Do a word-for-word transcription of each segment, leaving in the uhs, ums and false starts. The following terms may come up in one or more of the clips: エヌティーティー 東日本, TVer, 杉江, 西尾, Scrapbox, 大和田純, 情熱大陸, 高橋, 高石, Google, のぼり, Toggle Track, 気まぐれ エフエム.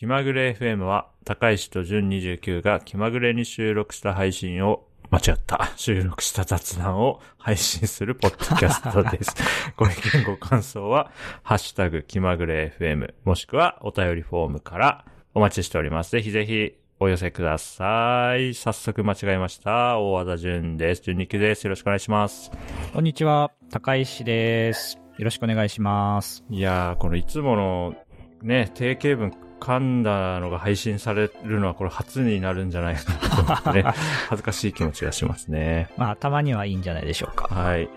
気まぐれ エフエム は高石と純にじゅうきゅうが気まぐれに収録した配信を間違った収録した雑談を配信するポッドキャストですご意見ご感想はハッシュタグ気まぐれ エフエム もしくはお便りフォームからお待ちしております。ぜひぜひお寄せください。早速間違えました。大和田純です。純にきゅうです。よろしくお願いします。こんにちは、高石です。よろしくお願いします。いやー、このいつものね、定型文噛んだのが配信されるのはこれ初になるんじゃないかなと思ってね恥ずかしい気持ちがしますね。まあたまにはいいんじゃないでしょうか。はい。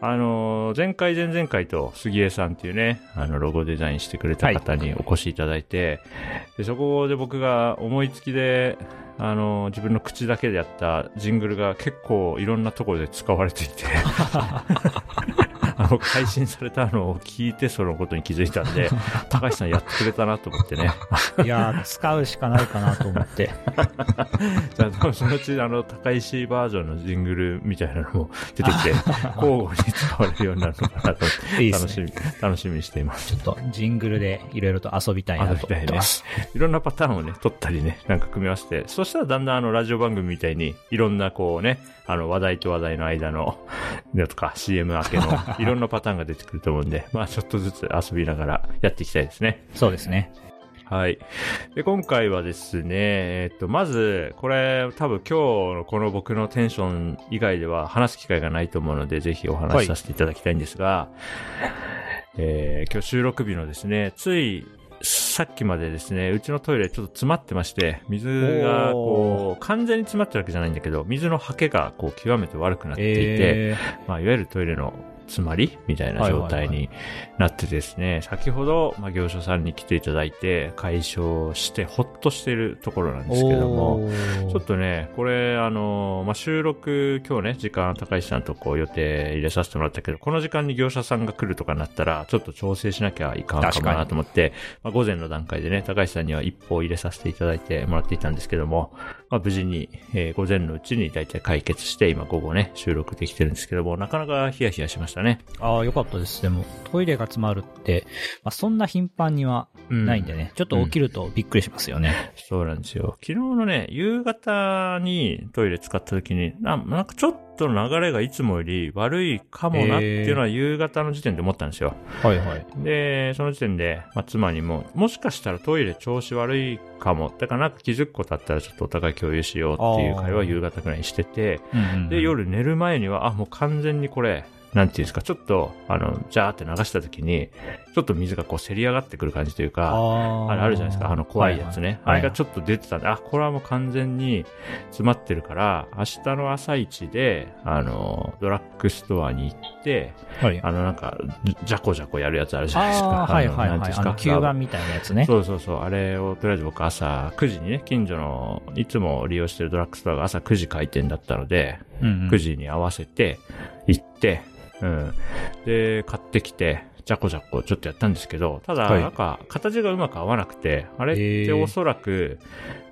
あの前回前々回と杉江さんっていうね、あのロゴデザインしてくれた方にお越しいただいて、はい、でそこで僕が思いつきであの自分の口だけでやったジングルが結構いろんなところで使われていてあの配信されたのを聞いてそのことに気づいたんで高橋さんやってくれたなと思ってねいやー使うしかないかなと思ってじゃあそのうちあの高石バージョンのジングルみたいなのも出てきて交互に使われるようになるのかなといい、ね、楽しみ楽しみにしています。ちょっとジングルでいろいろと遊びたいなと思ってます。いろ、ね、んなパターンをね取ったりね、なんか組み合わせて、そしたらだんだんあのラジオ番組みたいにいろんなこうね、あの話題と話題の間のだとか シーエム 明けのいろんなパターンが出てくると思うんで、まあちょっとずつ遊びながらやっていきたいですね。そうですね。はい。で、今回はですね、えっと、まず、これ、多分今日のこの僕のテンション以外では話す機会がないと思うので、ぜひお話しさせていただきたいんですが、はい、えー、今日収録日のですね、ついさっきまでですね、うちのトイレちょっと詰まってまして、水がこう、完全に詰まってるわけじゃないんだけど、水のはけがこう、極めて悪くなっていて、えー、まあ、いわゆるトイレの詰まりみたいな状態になってですね、はいはいはい、先ほど、まあ、業者さんに来ていただいて解消してほっとしているところなんですけども、ちょっとねこれあの、まあ、収録今日ね時間高石さんとこう予定入れさせてもらったけど、この時間に業者さんが来るとかなったらちょっと調整しなきゃいかんかもなと思って、まあ、午前の段階でね高石さんには一報入れさせていただいてもらっていたんですけども、まあ、無事に、えー、午前のうちに大体解決して今午後ね収録できてるんですけども、なかなかヒヤヒヤしました。ああ、よかったです。でも、トイレが詰まるって、まあ、そんな頻繁にはないんでね、うん、ちょっと起きるとびっくりしますよね、うん。そうなんですよ。昨日のね、夕方にトイレ使った時に、な、なんかちょっと、との流れがいつもより悪いかもなっていうのは夕方の時点で思ったんですよ、えー、はいはい。でその時点で、まあ、妻にももしかしたらトイレ調子悪いかもだからなんか気づくことあったらちょっとお互い共有しようっていう会話を夕方くらいにしてて、うんうんうん、で夜寝る前にはあもう完全にこれなんていうんですか、ちょっとあのジャーって流した時にちょっと水がこうせり上がってくる感じというか あ, あれあるじゃないですか、あの怖いやつね、はいはい、あれがちょっと出てたんで、はいはい、あこれはもう完全に詰まってるから明日の朝一であのドラッグストアに行って、はい、あのなんかジャコジャコやるやつあるじゃないですか、あはいはいはい、あの吸盤みたいなやつね、そうそうそう、あれをとりあえず僕朝くじにね、近所のいつも利用してるドラッグストアが朝くじ開店だったので、うんうん、くじに合わせて行って、うん、で買ってきてジャコジャコちょっとやったんですけど、ただなんか形がうまく合わなくて、はい、あれっておそらく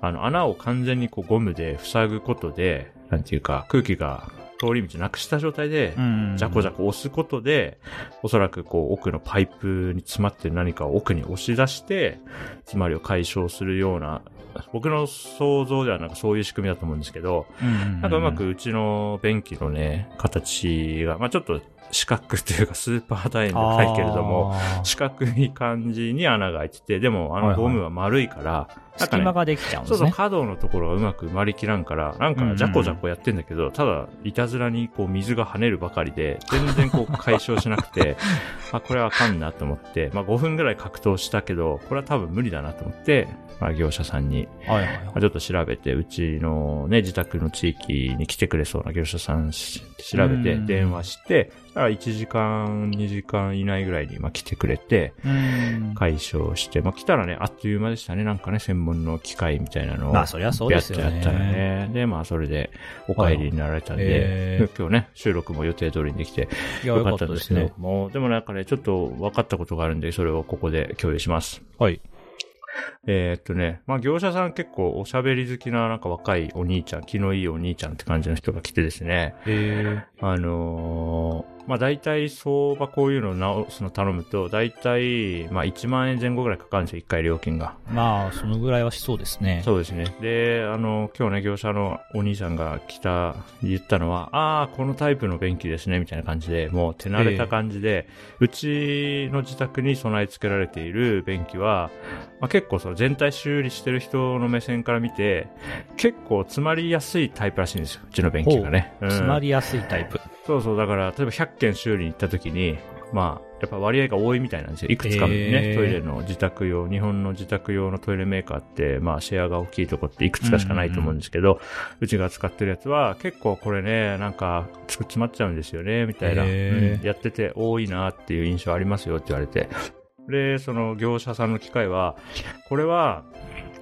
あの穴を完全にこうゴムで塞ぐことでなんていうか空気が通り道なくした状態で、ジャコジャコ押すことで、おそらくこう奥のパイプに詰まって何かを奥に押し出して、詰まりを解消するような、僕の想像ではなんかそういう仕組みだと思うんですけど、うんうんうん、なんかうまくうちの便器のね、形が、まぁ、あ、ちょっと四角というかスーパー楕円じゃないけれども、四角い感じに穴が開いてて、でもあのゴムは丸いから、はいはい、なんかね、隙間ができちゃうんですね。そうそう、角のところがうまく埋まりきらんから、なんかジャコジャコやってんだけど、うんうん、ただいたずらにこう水が跳ねるばかりで、全然こう解消しなくて、あ、これはあかんなと思って、まあごふんぐらい格闘したけど、これは多分無理だなと思って、まあ業者さんに、はいはいはい、まあ、ちょっと調べて、うちのね、自宅の地域に来てくれそうな業者さん調べて、電話して、いちじかん、にじかん以内ぐらいにまあ来てくれて、解消して、まあ来たらね、あっという間でしたね。なんかね、専門の機械みたいなのを。まあそりゃそうですよね。やったらね。で、まあそれでお帰りになられたんで、えー、今日ね、収録も予定通りにできて、よかったですね。ですね、もう、でもなんかね、ちょっと分かったことがあるんで、それをここで共有します。はい。えー、っとね、まあ業者さん結構おしゃべり好きななんか若いお兄ちゃん、気のいいお兄ちゃんって感じの人が来てですね、えー、あのー、まあ大体相場こういうのを直すの頼むと大体まあいちまんえんぜんごぐらいかかるんですよ、いっかい料金が。まあそのぐらいはしそうですね。そうですね。で、あの今日ね業者のお兄さんが来た言ったのは、ああこのタイプの便器ですねみたいな感じで、もう手慣れた感じで、えー、うちの自宅に備え付けられている便器は、まあ、結構その全体修理してる人の目線から見て結構詰まりやすいタイプらしいんですよ、うちの便器がね、うん、詰まりやすいタイプ。そうそう、だから例えばひゃっけん修理に行った時に、まあ、やっぱ割合が多いみたいなんですよ。いくつかね、えー、トイレの自宅用、日本の自宅用のトイレメーカーって、まあ、シェアが大きいとこっていくつかしかないと思うんですけど、うんうん、うちが使ってるやつは、結構これね、なんか、詰まっちゃうんですよね、みたいな、えーうん、やってて多いなっていう印象ありますよって言われて。で、その業者さんの機械は、これは、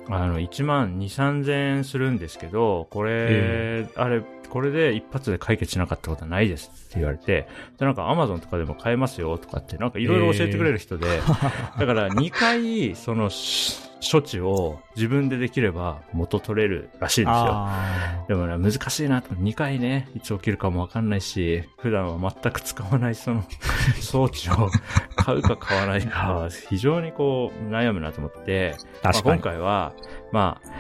あの、いちまんにせんさんぜんえんするんですけど、これ、えー、あれ、これで一発で解決しなかったことはないですって言われて、でなんか Amazon とかでも買えますよとかって、なんかいろいろ教えてくれる人で、えー、だからにかい、その、処置を自分でできれば元取れるらしいんですよ。でもね、難しいなと。にかいね、いつ起きるかもわかんないし、普段は全く使わないその装置を買うか買わないか、非常にこう悩むなと思って、まあ、今回は、まあ、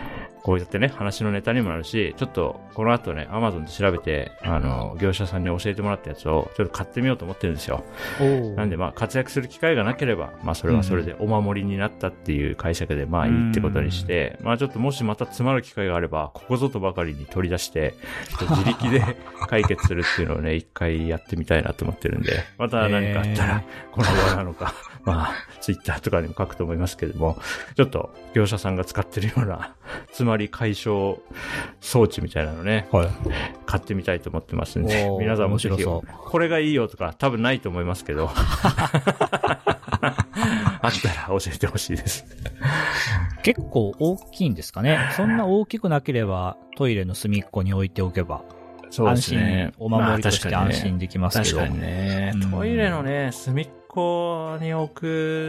こうやってね、話のネタにもなるし、ちょっとこの後ね、Amazon で調べて、あの、業者さんに教えてもらったやつをちょっと買ってみようと思ってるんですよ。なんでまあ、活躍する機会がなければ、まあ、それはそれでお守りになったっていう解釈で、まあいいってことにして、まあちょっともしまた詰まる機会があれば、ここぞとばかりに取り出して、自力で解決するっていうのをね、一回やってみたいなと思ってるんで、また何かあったら、この場なのか、まあ、Twitter とかにも書くと思いますけども、ちょっと業者さんが使ってるような、詰ま解消装置みたいなのね、はい、買ってみたいと思ってますんで、皆さんもぜひこれがいいよとか多分ないと思いますけどあったら教えてほしいです結構大きいんですかね。そんな大きくなければトイレの隅っこに置いておけば、そうですね、安心、お守りとして安心できますけど、まあ確かにね、確かにね、トイレのね、隅っこここに置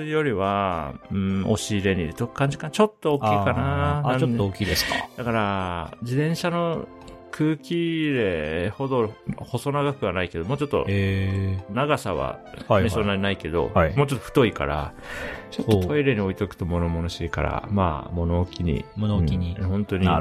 くよりは、うん、押し入れに入れとく感じかな。ちょっと大きいかな。ああ、ちょっと大きいですか。だから、自転車の空気入れほど細長くはないけど、もうちょっと、長さは、ね、えー、そんなにないけど、はいはい、もうちょっと太いから、ちょっとトイレに置いとくと物々しいから、まあ、物置に、物置に、うん、本当にさ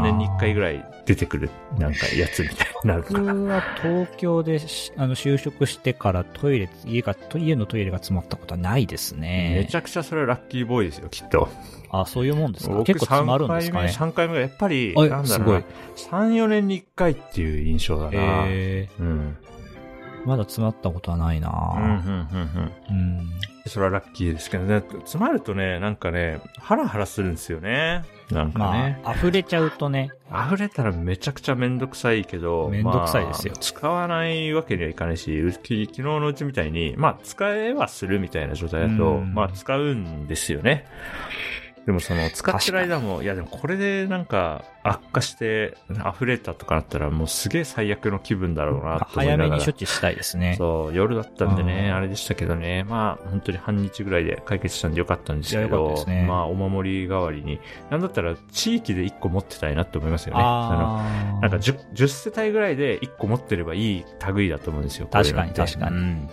んねんにいっかいぐらい出てくる、なんかやつみたいになるから。僕は東京であの就職してからトイレ、家が、家のトイレが詰まったことはないですね。めちゃくちゃそれはラッキーボーイですよ、きっと。あ、そういうもんですか。結構詰まるんですかね。さんかいめがやっぱり、なんだろうな、さん、よねんにいっかいっていう印象だな。へー、うん、まだ詰まったことはないな。うんうんうんうん。うん、それはラッキーですけどね。詰まるとね、なんかね、ハラハラするんですよね。なんかね。まあ、溢れちゃうとね。溢れたらめちゃくちゃめんどくさいけど。めんどくさいですよ。まあ、使わないわけにはいかないし、うき昨日のうちみたいに、まあ、使えはするみたいな状態だと、まあ、使うんですよね。でもその使ってる間も、いやでもこれでなんか悪化して溢れたとかなったらもうすげえ最悪の気分だろうなと思いながら、早めに処置したいですね。そう、夜だったんでね、あれでしたけどね、まあ本当に半日ぐらいで解決したんでよかったんですけど、ね、まあお守り代わりに、なんだったら地域でいっこ持ってたいなって思いますよね。あのなんか 10, じゅっ世帯ぐらいでいっこ持ってればいい類だと思うんですよ。確かに確かに、うん、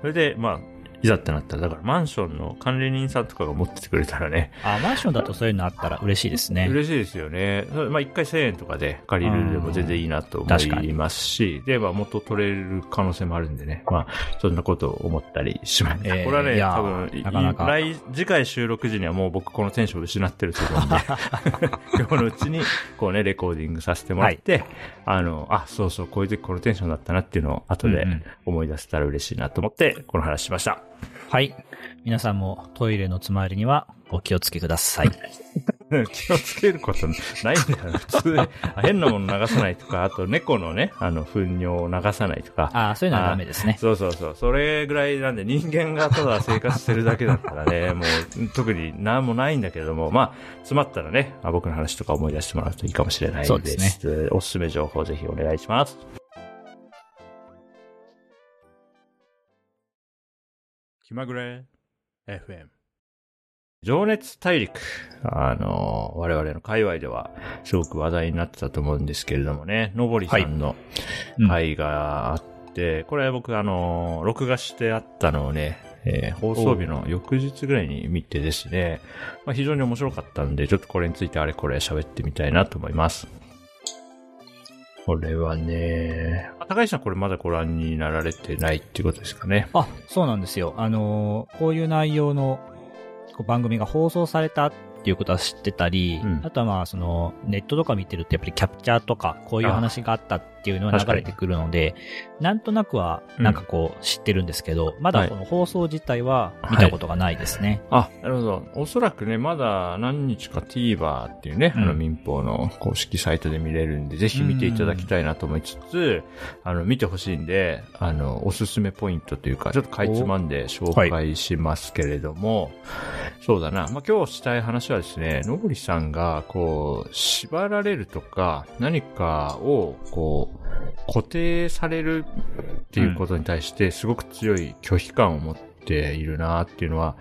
それでまあいざってなったら、だからマンションの管理人さんとかが持っててくれたらね。あ、マンションだとそういうのあったら嬉しいですね。嬉しいですよね。まあ一回せんえんとかで借りるでも全然いいなと思いますし、で、まあ元取れる可能性もあるんでね。まあそんなことを思ったりしました。えー、これはね、多分なかなか来次回収録時にはもう僕このテンション失ってると思うんで、今日のうちにこうねレコーディングさせてもらって、はい、あのあそうそうこういう時このテンションだったなっていうのを後で思い出せたら嬉しいなと思ってこの話しました。はい。皆さんもトイレの詰まりにはお気をつけください。気をつけることないんだよ。普通変なもの流さないとか、あと猫のね、あの、糞尿を流さないとか。ああ、そういうのはダメですね。そうそうそう。それぐらいなんで、人間がただ生活してるだけだったらね、もう特に何もないんだけども、まあ、詰まったらね、僕の話とか思い出してもらうといいかもしれないです。そうですね。おすすめ情報ぜひお願いします。気まぐれ エフエム 情熱大陸、あの我々の界隈ではすごく話題になってたと思うんですけれどもね、のぼりさんの会があって、これ僕あの録画してあったのをね、えー、放送日の翌日ぐらいに見てですね、まあ、非常に面白かったんで、ちょっとこれについてあれこれ喋ってみたいなと思います。これはね、高橋さん、これまだご覧になられてないっていうことですかね。あ、そうなんですよ。あのー、こういう内容の番組が放送されたっていうことは知ってたり、うん、あとはまあそのネットとか見てるとやっぱりキャプチャーとかこういう話があったっていうのは流れてくるので、なんとなくはなんかこう知ってるんですけど、うん、まだその放送自体は見たことがないですね。はいはい、あ、なるほど。おそらくね、まだ何日か TVer っていうね、うん、あの民放の公式サイトで見れるんで、ぜひ見ていただきたいなと思いつつ、あの見てほしいんで、あのおすすめポイントというかちょっとかいつまんで紹介しますけれども、はい、そうだな、まあ、今日したい話はですね、のぼりさんがこう縛られるとか何かをこう固定されるっていうことに対してすごく強い拒否感を持っているなっていうのは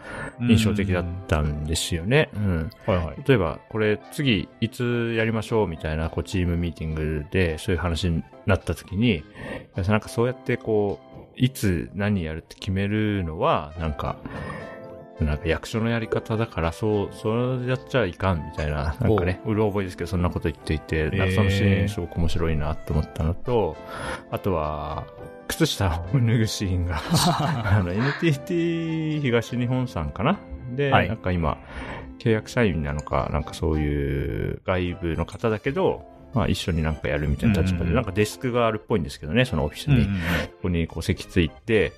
印象的だったんですよね。うん、うん、はいはい、例えばこれ次いつやりましょうみたいなこうチームミーティングでそういう話になった時に、なんかそうやってこういつ何やるって決めるのはなんかなんか役所のやり方だからそうそうやっちゃいかんみたいな、なんかね、うる覚えですけどそんなこと言っていて、なんかそのシーンすごく面白いなと思ったのと、あとは靴下を脱ぐシーンがあの エヌティーティー 東日本さんかなで、はい、なんか今契約社員なのかなんかそういう外部の方だけど、まあ一緒になんかやるみたいな立場で、うん、なんかデスクがあるっぽいんですけどね、そのオフィスに。うん、ここにこう席ついて、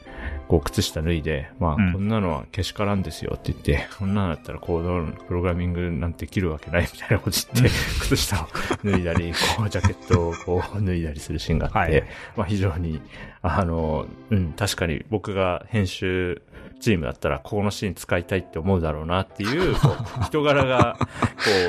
こう靴下脱いで、まあこんなのはけしからんですよって言って、うん、こんなのだったらコードのプログラミングなんて切るわけないみたいなこと言って、靴下を脱いだり、こうジャケットをこう脱いだりするシーンがあって、はい、まあ非常に、あの、うん、確かに僕が編集、チームだったらこのシーン使いたいって思うだろうなっていう、こう人柄がこ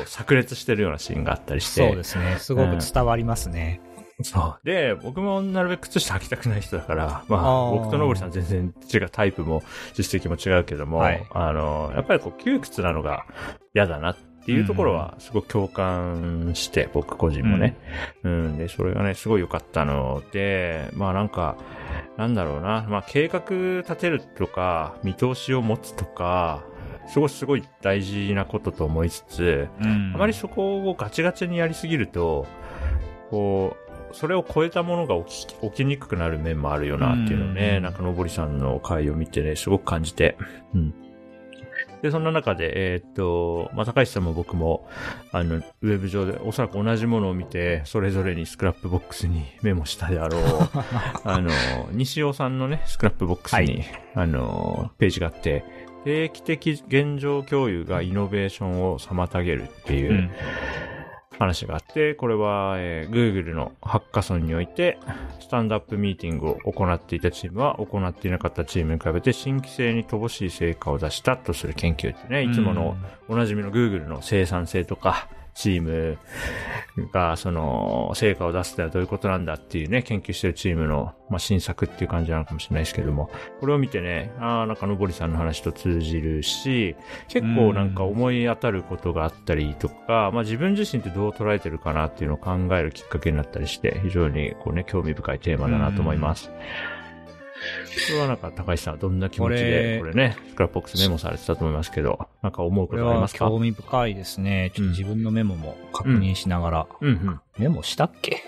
う炸裂してるようなシーンがあったりしてそうですね、すごく伝わりますね。うん、そうで、僕もなるべく靴下履きたくない人だから、まあ僕とのぼりさん全然違う、タイプも実績も違うけども、はい、あのやっぱりこう窮屈なのが嫌だなっていうところはすごく共感して、うん、僕個人もね、うん、うん、でそれがねすごい良かったので、まあなんかなんだろうな、まあ、計画立てるとか見通しを持つとかすごいすごい大事なことと思いつつ、うん、あまりそこをガチガチにやりすぎるとこうそれを超えたものが起き、起きにくくなる面もあるよなっていうのをね、うん、なんかのぼりさんの回を見てねすごく感じて、うんで、そんな中で、えー、っと、まあ、高橋さんも僕も、あの、ウェブ上でおそらく同じものを見て、それぞれにスクラップボックスにメモしたであろう、あの、西尾さんのね、スクラップボックスに、はい、あの、ページがあって、定期的現状共有がイノベーションを妨げるっていう、うん話があって、これは、えー、Google のハッカソンにおいて、スタンドアップミーティングを行っていたチームは、行っていなかったチームに比べて新規性に乏しい成果を出したとする研究ってね、いつものおなじみの Google の生産性とか、チームがその成果を出すってのはどういうことなんだっていうね、研究してるチームの、まあ、新作っていう感じなのかもしれないですけども、これを見てね、ああ、なんかのぼりさんの話と通じるし、結構なんか思い当たることがあったりとか、まあ自分自身ってどう捉えてるかなっていうのを考えるきっかけになったりして、非常にこうね、興味深いテーマだなと思います。これはなんか高橋さんどんな気持ちでこれねスクラップボックスメモされてたと思いますけど、なんか思うことありますか？これは興味深いですね。ちょっと自分のメモも確認しながら、うんうんうん、メモしたっけ？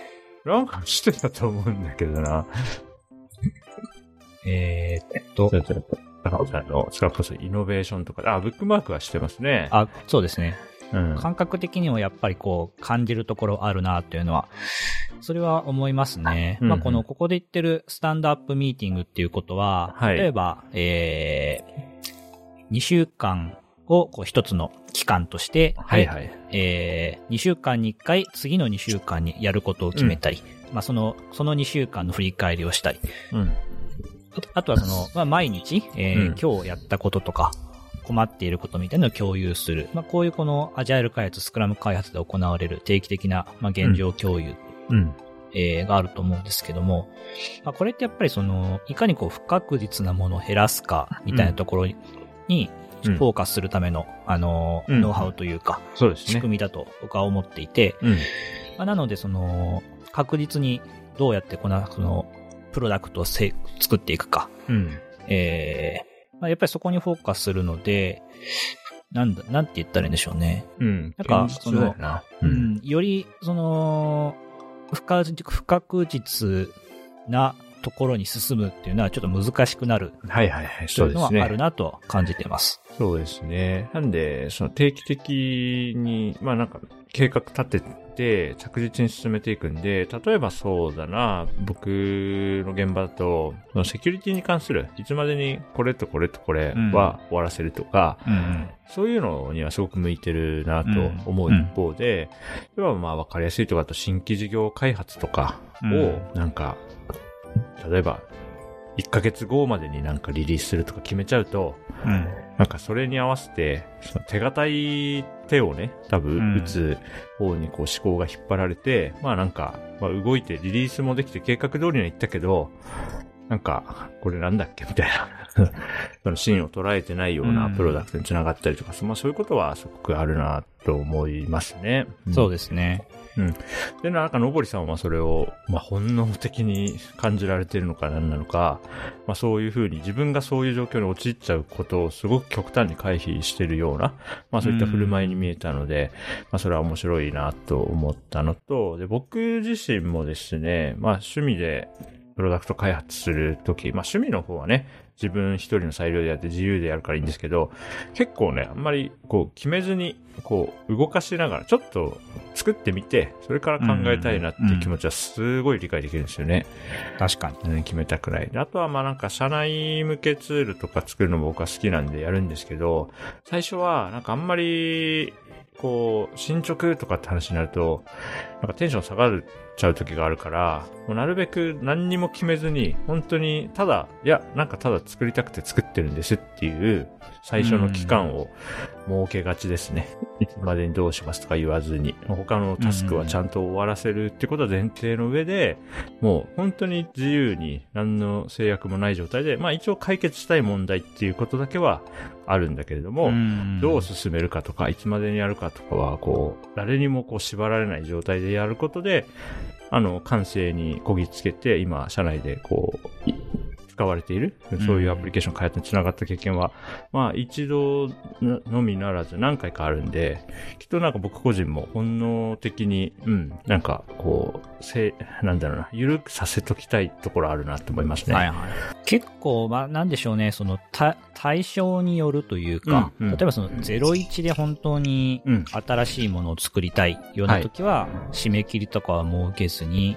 なんかしてたと思うんだけどな。えーっと。高橋さんのスクラップボックスイノベーションとか、あ、ブックマークはしてますね。あ、そうですね。うん、感覚的にもやっぱりこう感じるところあるなというのはそれは思いますね。うんうん、まあこのここで言ってるスタンドアップミーティングっていうことは、はい、例えば、えー、にしゅうかんをこう一つの期間として、はいはいえー、にしゅうかんにいっかい次のにしゅうかんにやることを決めたり、うん、まあそのそのにしゅうかんの振り返りをしたり、うん、あとはその、まあ、毎日、えーうん、今日やったこととか。困っていることみたいなのを共有する。まあ、こういうこのアジャイル開発、スクラム開発で行われる定期的なまあ現状共有、うんうんえー、があると思うんですけども、まあ、これってやっぱりその、いかにこう不確実なものを減らすかみたいなところに、うんフォーカスするための、あの、うん、ノウハウというか、そうですね、仕組みだと僕は思っていて、うんまあ、なのでその、確実にどうやってこの、その、プロダクトをせ作っていくか、うんえーまあ、やっぱりそこにフォーカスするので、なんだ、なんて言ったらいいんでしょうね。うん、なんかその、うん、よりその不確不確実なところに進むっていうのはちょっと難しくなる。はいはいはい。そうですね。というのはあるなと感じています。そうですね。なんで、その定期的に、まあなんか計画立てて着実に進めていくんで、例えばそうだな、僕の現場だと、そのセキュリティに関する、いつまでにこれとこれとこれは終わらせるとか、うんうん、そういうのにはすごく向いてるなと思う一方で、うんうん、要はまあわかりやすいとか、あと新規事業開発とかをなんか、うん例えばいっかげつごまでになんかリリースするとか決めちゃうと、うん、なんかそれに合わせてその手堅い手をね多分打つ方にこう思考が引っ張られて、うん、まあなんか、まあ、動いてリリースもできて計画通りにはいったけどなんかこれなんだっけみたいなそのシーンを捉えてないようなプロダクトにつながったりとか、うん、まあそういうことはすごくあるなと思いますね、うん、そうですねうん、でなんかのぼりさんはそれを、まあ、本能的に感じられているのか何なのか、まあ、そういうふうに自分がそういう状況に陥っちゃうことをすごく極端に回避しているような、まあ、そういった振る舞いに見えたので、まあ、それは面白いなと思ったのとで僕自身もですね、まあ、趣味でプロダクト開発するとき、まあ、趣味の方はね自分一人の裁量でやって自由でやるからいいんですけど結構ねあんまりこう決めずにこう動かしながらちょっと作ってみてそれから考えたいなっていう気持ちはすごい理解できるんですよね、うんうん、確かに、うん、決めたくらいあとはまあなんか社内向けツールとか作るのも僕は好きなんでやるんですけど最初はなんかあんまりこう進捗とかって話になるとなんかテンション下がっちゃう時があるからもうなるべく何にも決めずに本当にただいやなんかただ作りたくて作ってるんですっていう最初の期間を設けがちですねいつまでにどうしますとか言わずに他のタスクはちゃんと終わらせるってことは前提の上でもう本当に自由に何の制約もない状態でまあ一応解決したい問題っていうことだけはあるんだけれどもどう進めるかとかいつまでにやるかとかはこう誰にもこう縛られない状態でやることであの完成にこぎつけて今社内でこう使われているそういうアプリケーション開発につながった経験は、うん、まあ一度のみならず何回かあるんできっとなんか僕個人も本能的にうんなんかこうせなんだろうな緩くさせときたいところあるなと思いますね、はいはい、結構まあなんでしょうねその対象によるというか、うんうん、例えばそのゼロイチで本当に新しいものを作りたいような時は、うんはい、締め切りとかは設けずに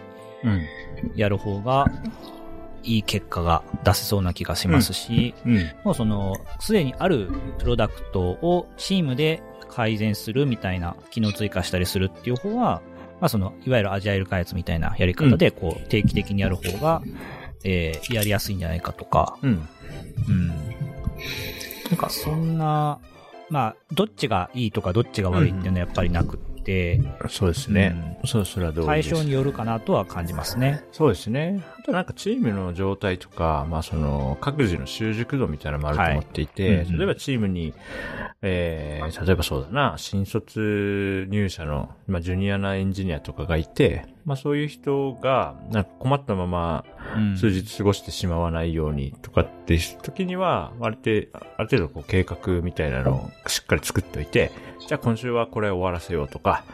やる方が、うんいい結果が出せそうな気がしますし、うんうん、もうそのすでにあるプロダクトをチームで改善するみたいな機能追加したりするっていう方は、まあ、そのいわゆるアジャイル開発みたいなやり方でこう定期的にやる方が、うんえー、やりやすいんじゃないかとか、うんうん、なんかそんなまあどっちがいいとかどっちが悪いっていうのはやっぱりなくて、うんそうですね、うん、そうそれはどうです対象によるかなとは感じますねそうですねあとなんかチームの状態とか、まあ、その各自の習熟度みたいなのもあると思っていて、はいうんうん、例えばチームに、えー、例えばそうだな新卒入社の、まあ、ジュニアなエンジニアとかがいて、まあ、そういう人がなんか困ったまま数日過ごしてしまわないようにとかって時にはある程度、ある程度こう計画みたいなのをしっかり作っておいてじゃあ今週はこれを終わらせようとか、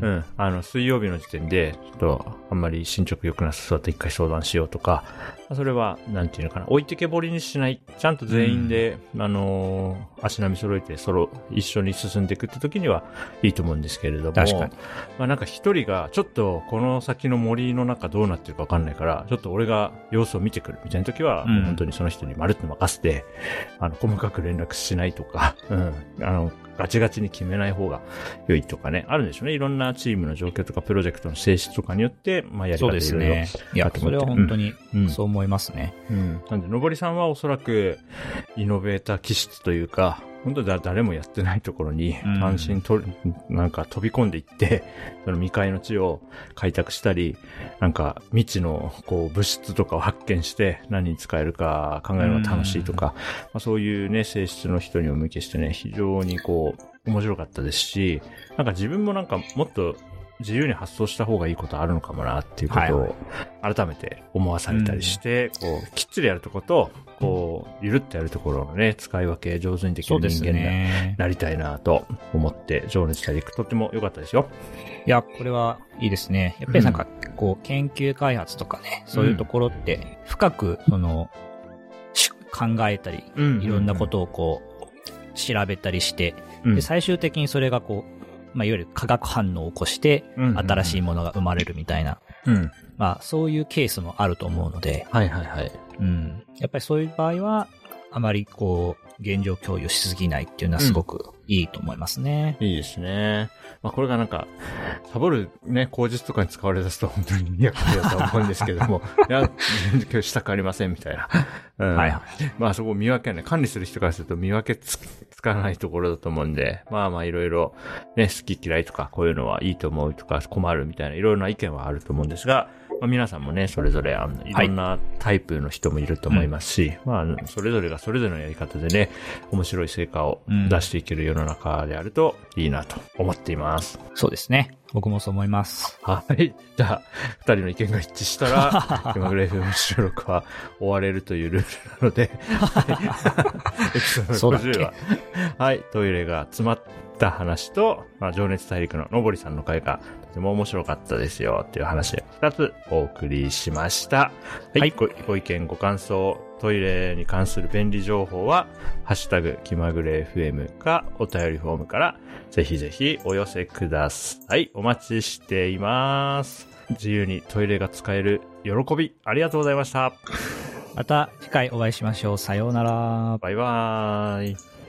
うんうん、あの水曜日の時点でちょっとあんまり進捗良くなさそうだって一回相談しようとかそれはなんていうのかな置いてけぼりにしないちゃんと全員で、うん、あの足並み揃えてそろ一緒に進んでいくって時にはいいと思うんですけれども確かに、まあ、なんか一人がちょっとこの先の森の中どうなってるか分かんないからちょっと俺が様子を見てくるみたいな時は、うん、本当にその人にまるっと任せてあの細かく連絡しないとか、うん、あのガチガチに決めない方が良いとかねあるんでしょうねいろんなチームの状況とかプロジェクトの性質とかによって、まあ、やり方いろいろそうですねいやそれは本当に、うん、そう思いますね、うん、なんでのぼりさんはおそらくイノベーター気質というか本当だ誰もやってないところに単身と、うん、なんか飛び込んでいってその未開の地を開拓したりなんか未知のこう物質とかを発見して何に使えるか考えるのが楽しいとか、うんまあ、そういうね性質の人にお向けしてね非常にこう面白かったですしなんか自分もなんかもっと自由に発想した方がいいことあるのかもなっていうことを改めて思わされたりして、はい、こうきっちりやるとことこうゆるっとやるところのね使い分け上手にできる人間になりたいなと思って情熱大陸とっても良かったですよ。いやこれはいいですね。やっぱりなんか、うん、こう研究開発とかねそういうところって深くその考えたり、うん、いろんなことをこう、うん、調べたりして、うん、で最終的にそれがこうまあ、いわゆる化学反応を起こして、新しいものが生まれるみたいな、うんうんうん、まあ、そういうケースもあると思うので、はいはいはい。うん。やっぱりそういう場合は、あまりこう、現状共有しすぎないっていうのはすごくいいと思いますね。うん、いいですね。まあ、これがなんか、サボるね、口実とかに使われ出すと本当に嫌だと思うんですけども、いや、全然共有したくありませんみたいな。うん、はいはい。まあ、そこ見分けない。管理する人からすると見分けつかないところだと思うんで、まあまあ、いろいろ、ね、好き嫌いとか、こういうのはいいと思うとか、困るみたいな、いろいろな意見はあると思うんですが、まあ、皆さんもね、それぞれ、あの、いろんなタイプの人もいると思いますし、はい、まあ、それぞれがそれぞれのやり方でね、面白い成果を出していける世の中であるといいなと思っています。うん、そうですね。僕もそう思います。はい。じゃあ、二人の意見が一致したら、今ぐらいの収録は終われるというルールなので、エピソードごじゅうは、はい、トイレが詰まった話と、まあ、情熱大陸ののぼりさんの回がとても面白かったですよっていう話をふたつお送りしました。はい。はい、ご, ご意見、ご感想、トイレに関する便利情報は、ハッシュタグ気まぐれ エフエム かお便りフォームからぜひぜひお寄せください。お待ちしています。自由にトイレが使える喜び、ありがとうございました。また次回お会いしましょう。さようなら。バイバーイ。